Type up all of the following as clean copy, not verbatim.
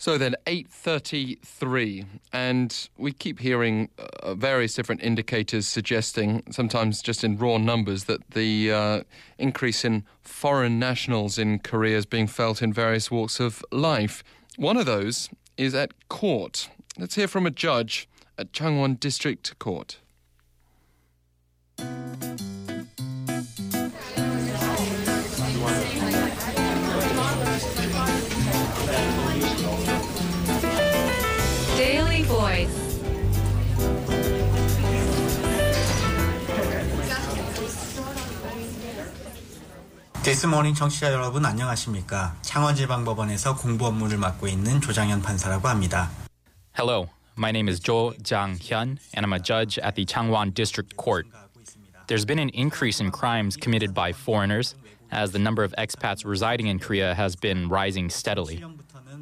So then, 8:33, and we keep hearing various different indicators suggesting, sometimes just in raw numbers, that the increase in foreign nationals in Korea is being felt in various walks of life. One of those is at court. Let's hear from a judge at Changwon District Court. Daily Voice. This morning, 청취자 여러분 안녕하십니까? 창원지방법원에서 공부 업무를 맡고 있는 조장현 판사라고 합니다. Hello, my name is Jo Jang Hyun, and I'm a judge at the Changwon District Court. There's been an increase in crimes committed by foreigners, as the number of expats residing in Korea has been rising steadily.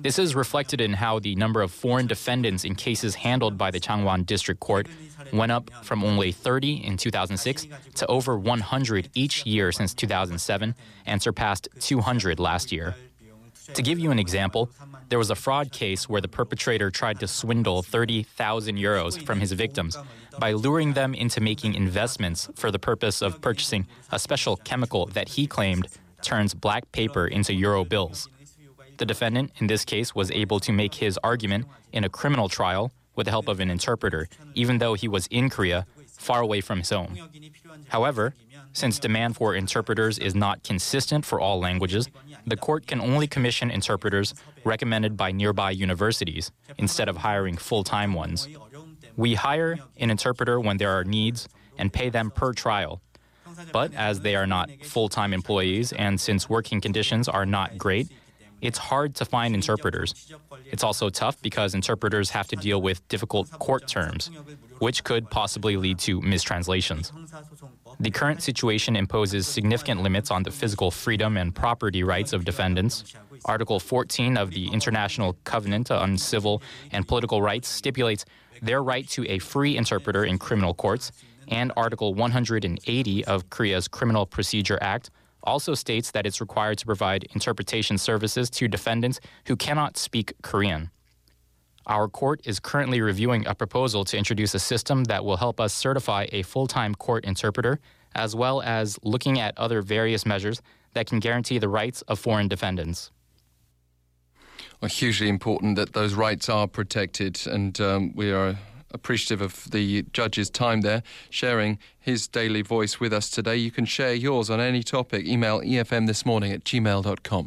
This is reflected in how the number of foreign defendants in cases handled by the Changwon District Court went up from only 30 in 2006 to over 100 each year since 2007 and surpassed 200 last year. To give you an example, there was a fraud case where the perpetrator tried to swindle 30,000 euros from his victims by luring them into making investments for the purpose of purchasing a special chemical that he claimed turns black paper into euro bills. The defendant, in this case, was able to make his argument in a criminal trial with the help of an interpreter, even though he was in Korea, far away from his home. However, since demand for interpreters is not consistent for all languages, the court can only commission interpreters recommended by nearby universities instead of hiring full-time ones. We hire an interpreter when there are needs and pay them per trial. But as they are not full-time employees and since working conditions are not great, it's hard to find interpreters. It's also tough because interpreters have to deal with difficult court terms, which could possibly lead to mistranslations. The current situation imposes significant limits on the physical freedom and property rights of defendants. Article 14 of the International Covenant on Civil and Political Rights stipulates their right to a free interpreter in criminal courts, and Article 180 of Korea's Criminal Procedure Act also states that it's required to provide interpretation services to defendants who cannot speak Korean. Our court is currently reviewing a proposal to introduce a system that will help us certify a full-time court interpreter, as well as looking at other various measures that can guarantee the rights of foreign defendants. Well, hugely important that those rights are protected, and we are appreciative of the judge's time there, sharing his daily voice with us today. You can share yours on any topic. Email efmthismorning@gmail.com.